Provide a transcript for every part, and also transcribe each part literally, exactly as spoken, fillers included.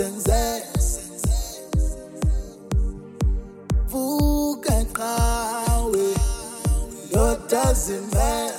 senze vuka nqawe ndodazimela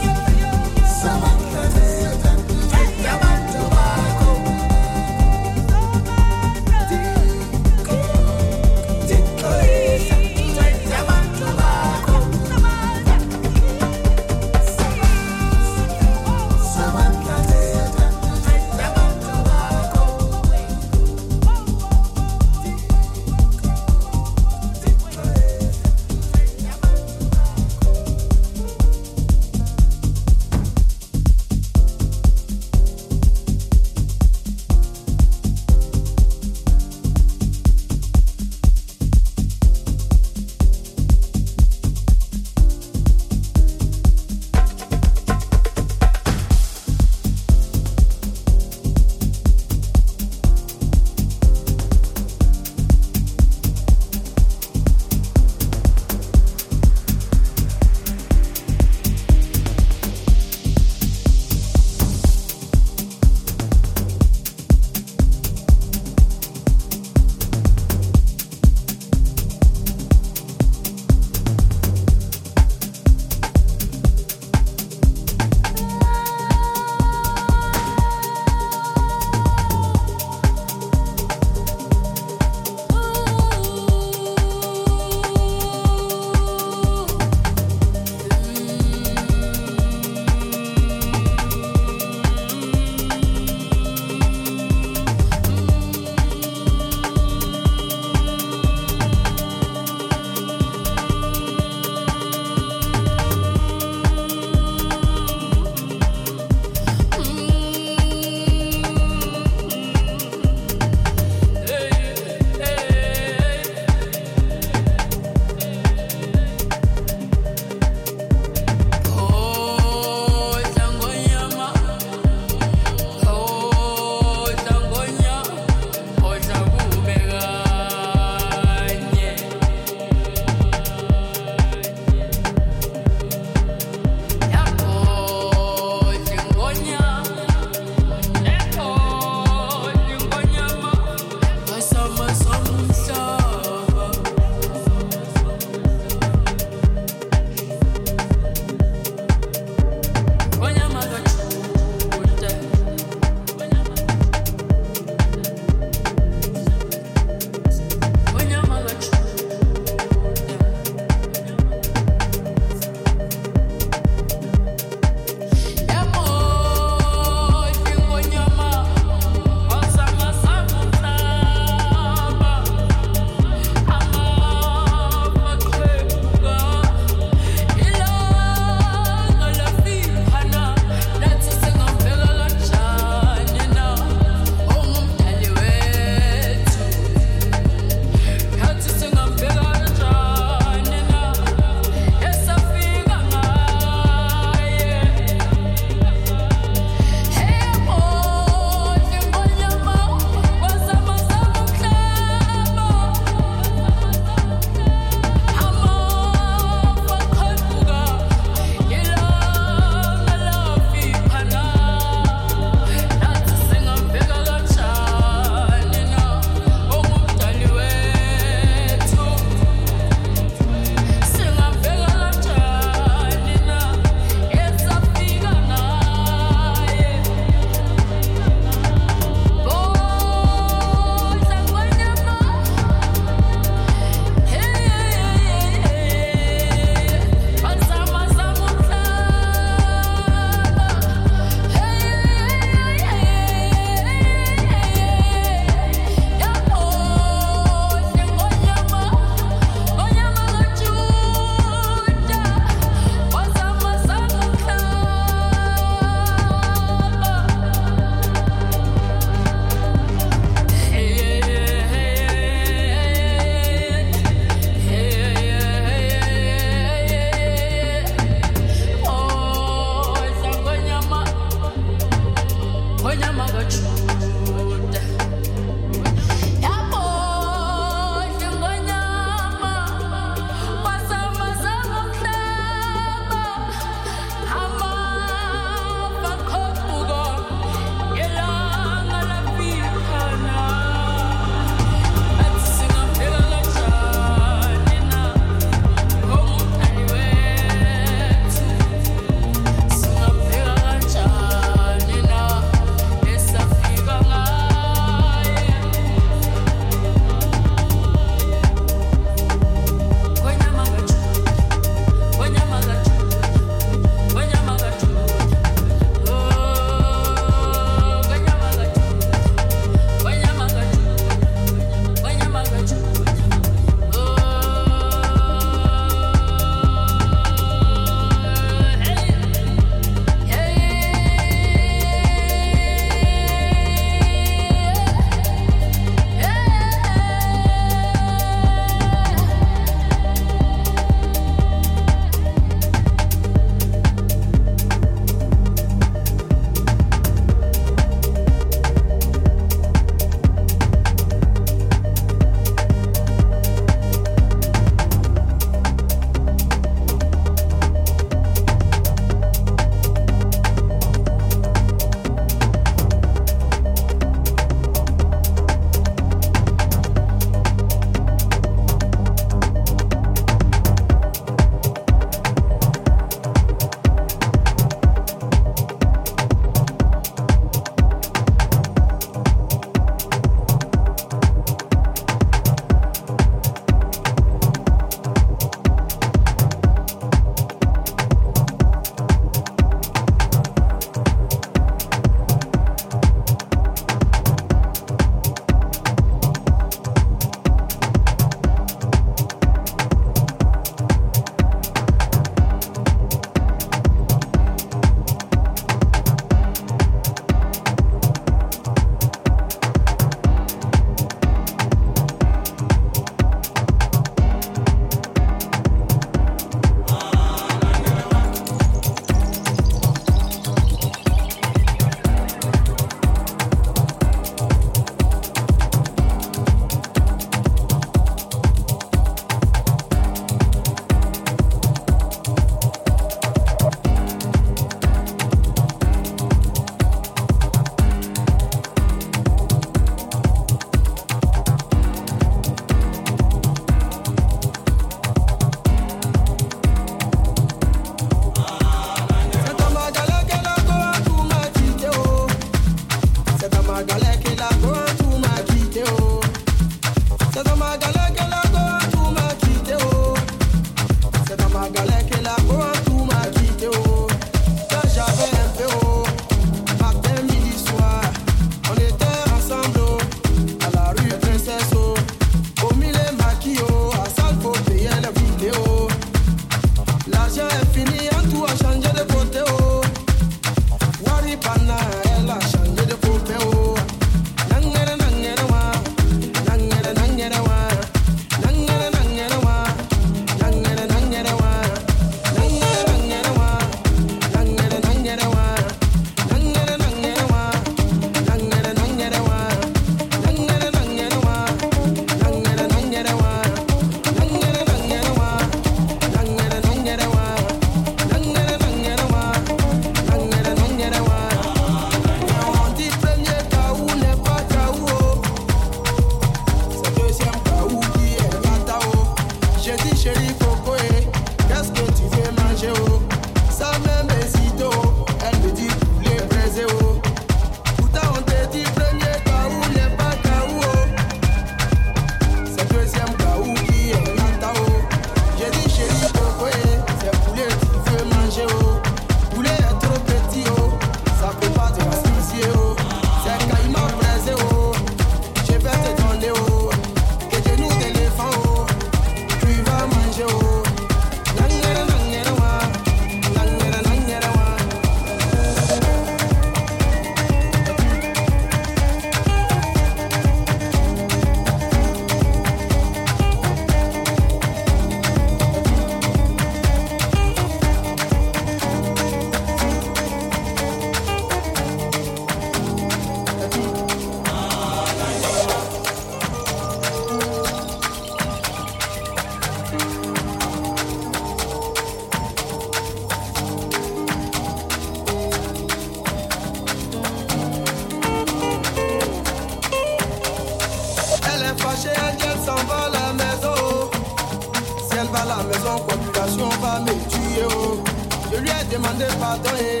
demandé pardon et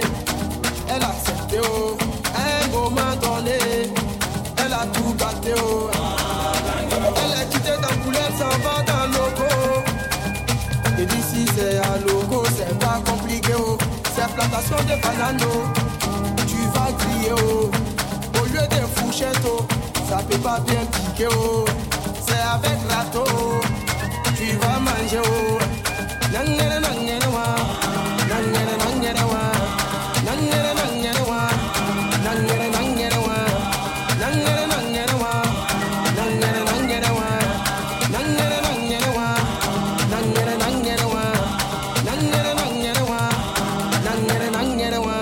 elle a accepté, oh. Un moment donné, elle a tout gâté, oh. Elle est quittée dans le poulet, s'en va dans le logo. Et d'ici c'est à logo, c'est pas compliqué, oh. C'est plantation de banano, tu vas crier, oh. Au lieu de fourchette, oh, ça peut pas bien piquer, oh. C'est avec râteau, oh. Tu vas manger, oh. Nangere nangere wa, nangere nangere wa, nangere nangere wa, nangere nangere wa, nangere nangere wa, nangere nangere wa, nangere nangere wa, nangere nangere wa, nangere nangere wa, nangere nangere wa.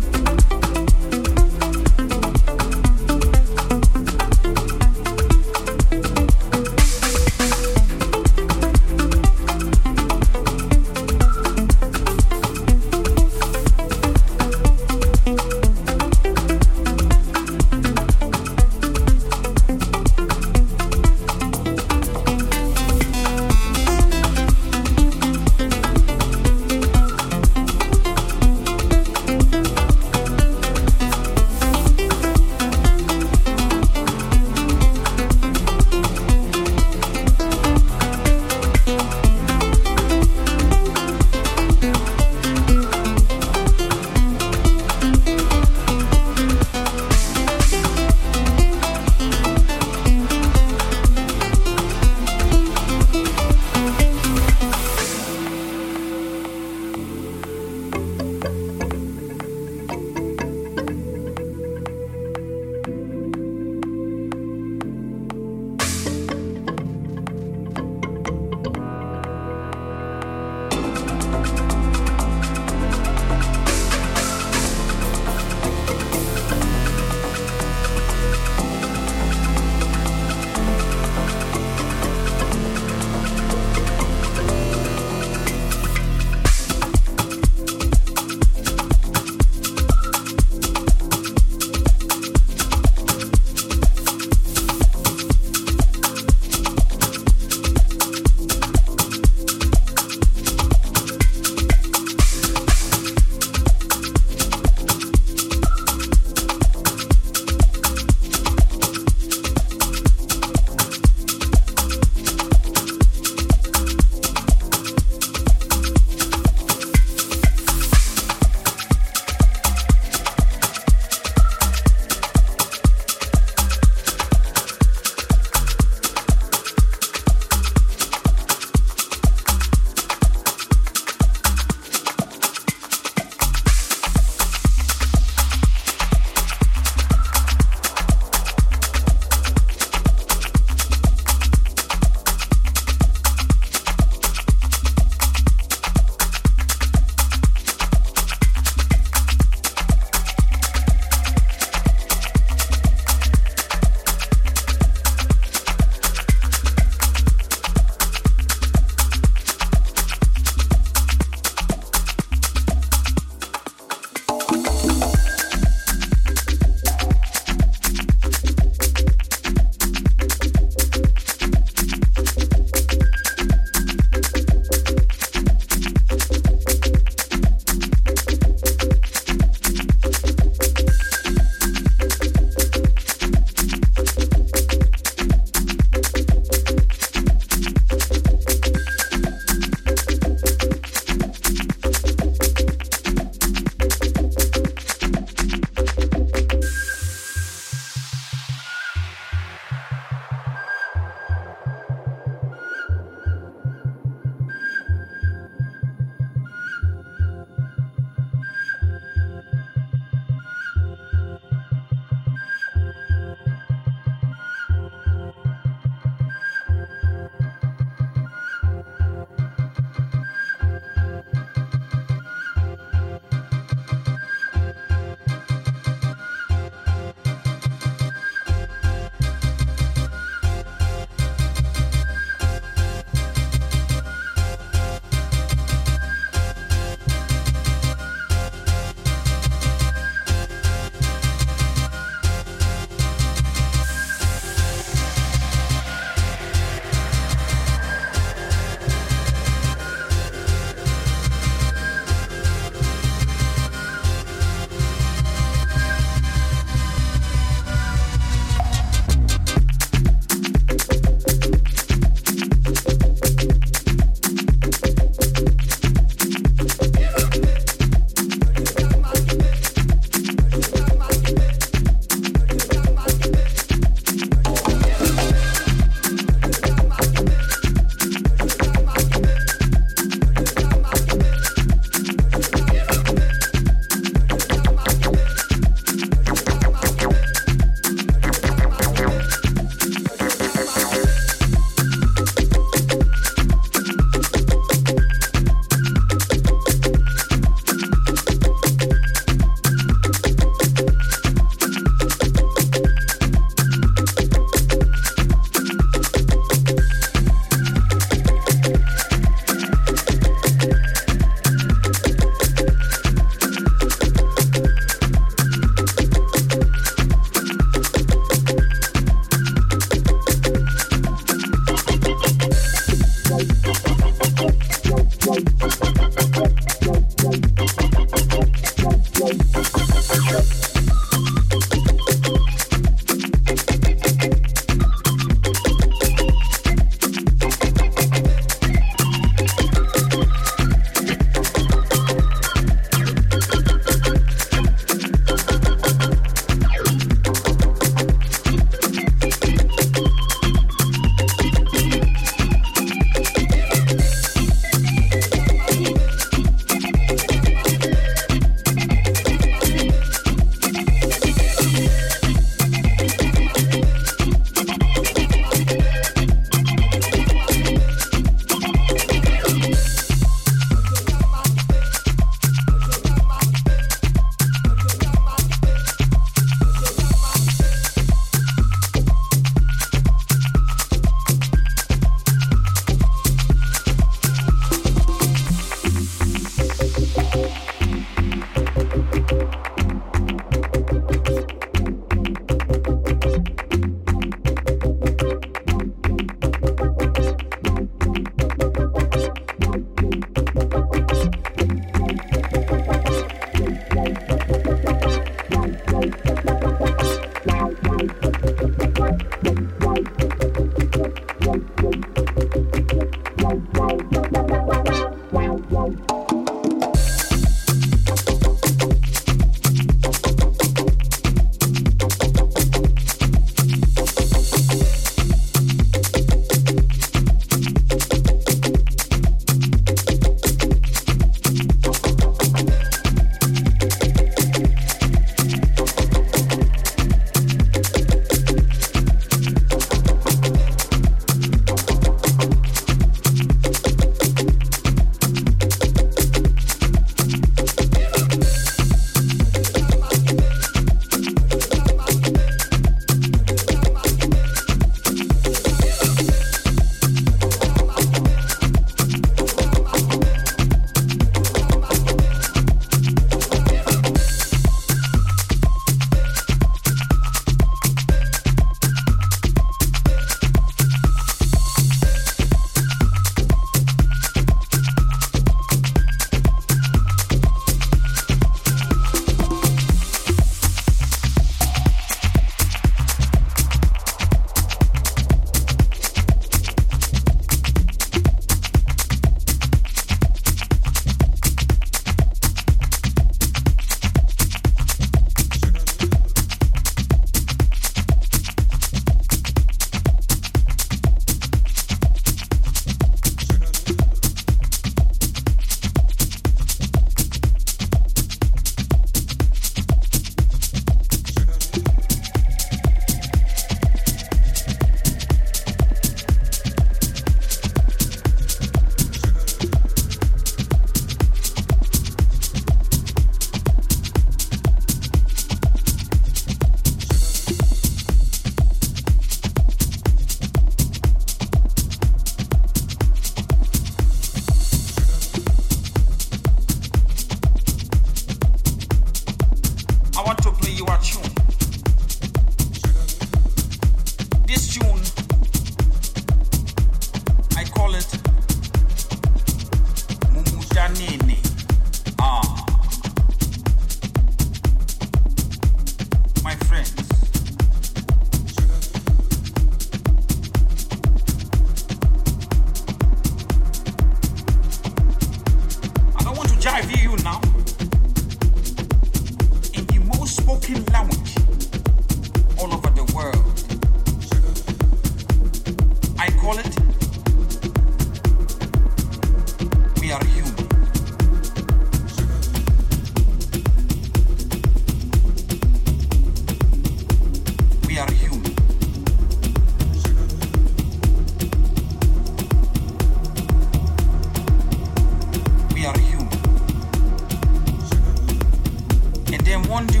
mon Dieu,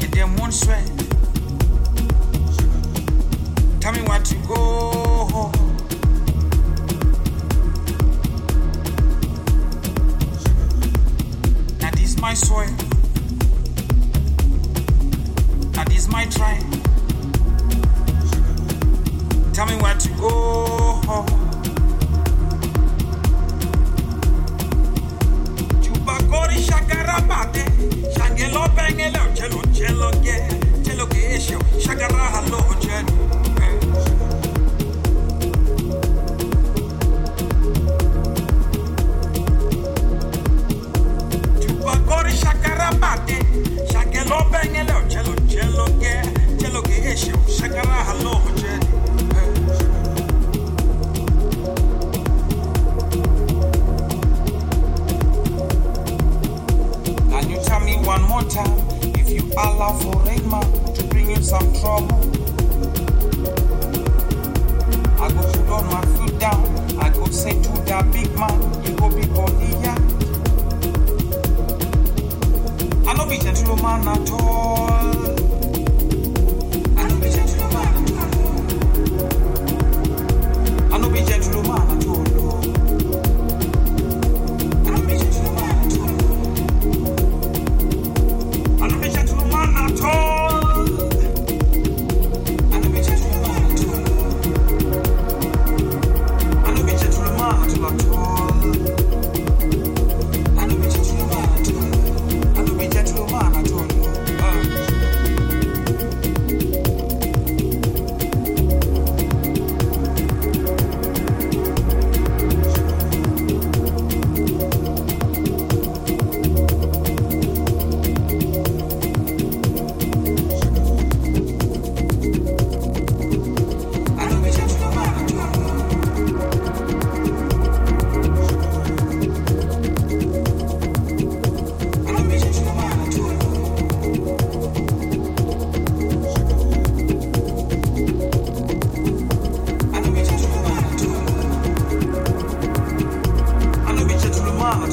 et des mon souhait. Tell me where to go. That is my soil. That is my tribe. Tell me where to go. Kori shakarabate, shangelo bengelo, chelo chelo ge, chelo ge esho, shakaraha lo chelo. Chupa kori shakarabate, shangelo bengelo, chelo chelo ge, chelo ge esho, shakaraha lo chelo. One more time, if you allow for Rema to bring you some trouble, I go put on my foot down, I go say to that big man, you go be born here. I no be gentleman at all. I no be gentleman at all. I no be gentleman at all.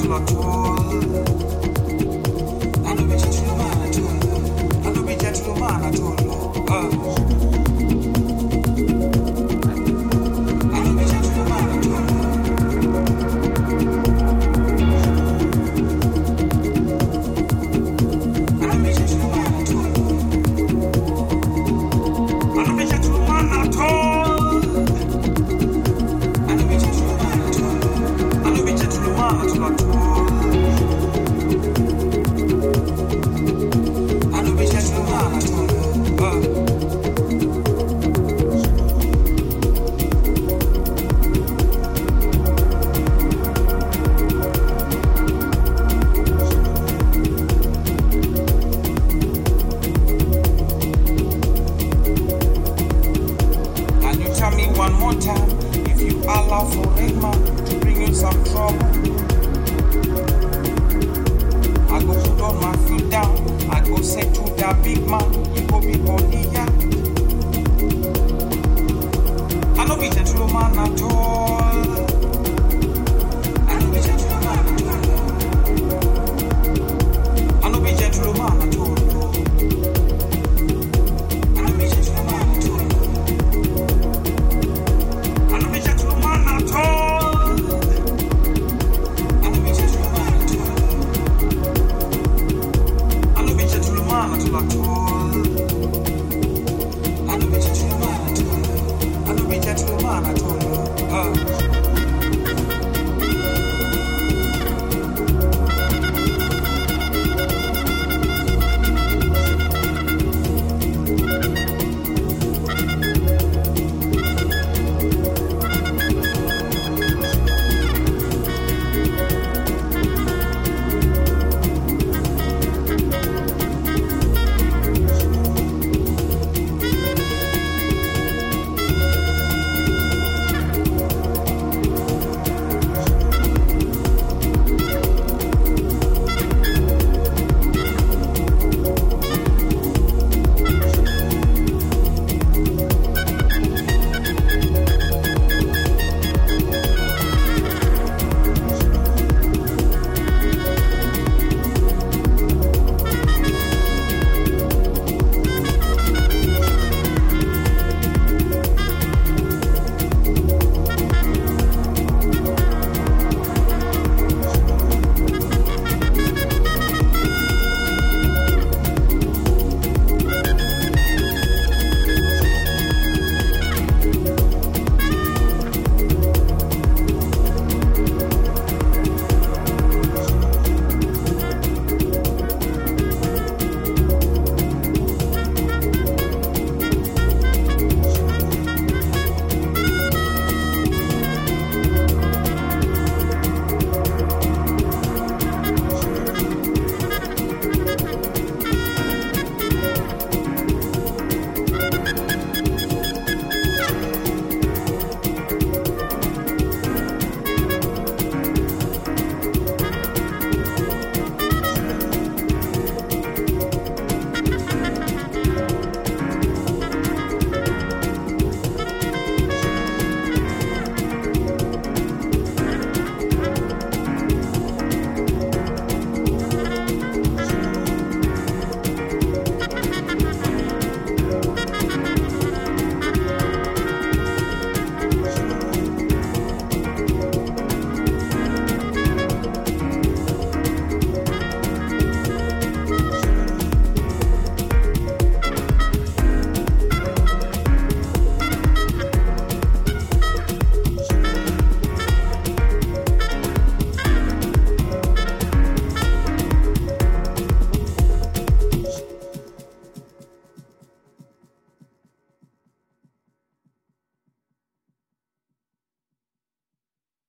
Not at all.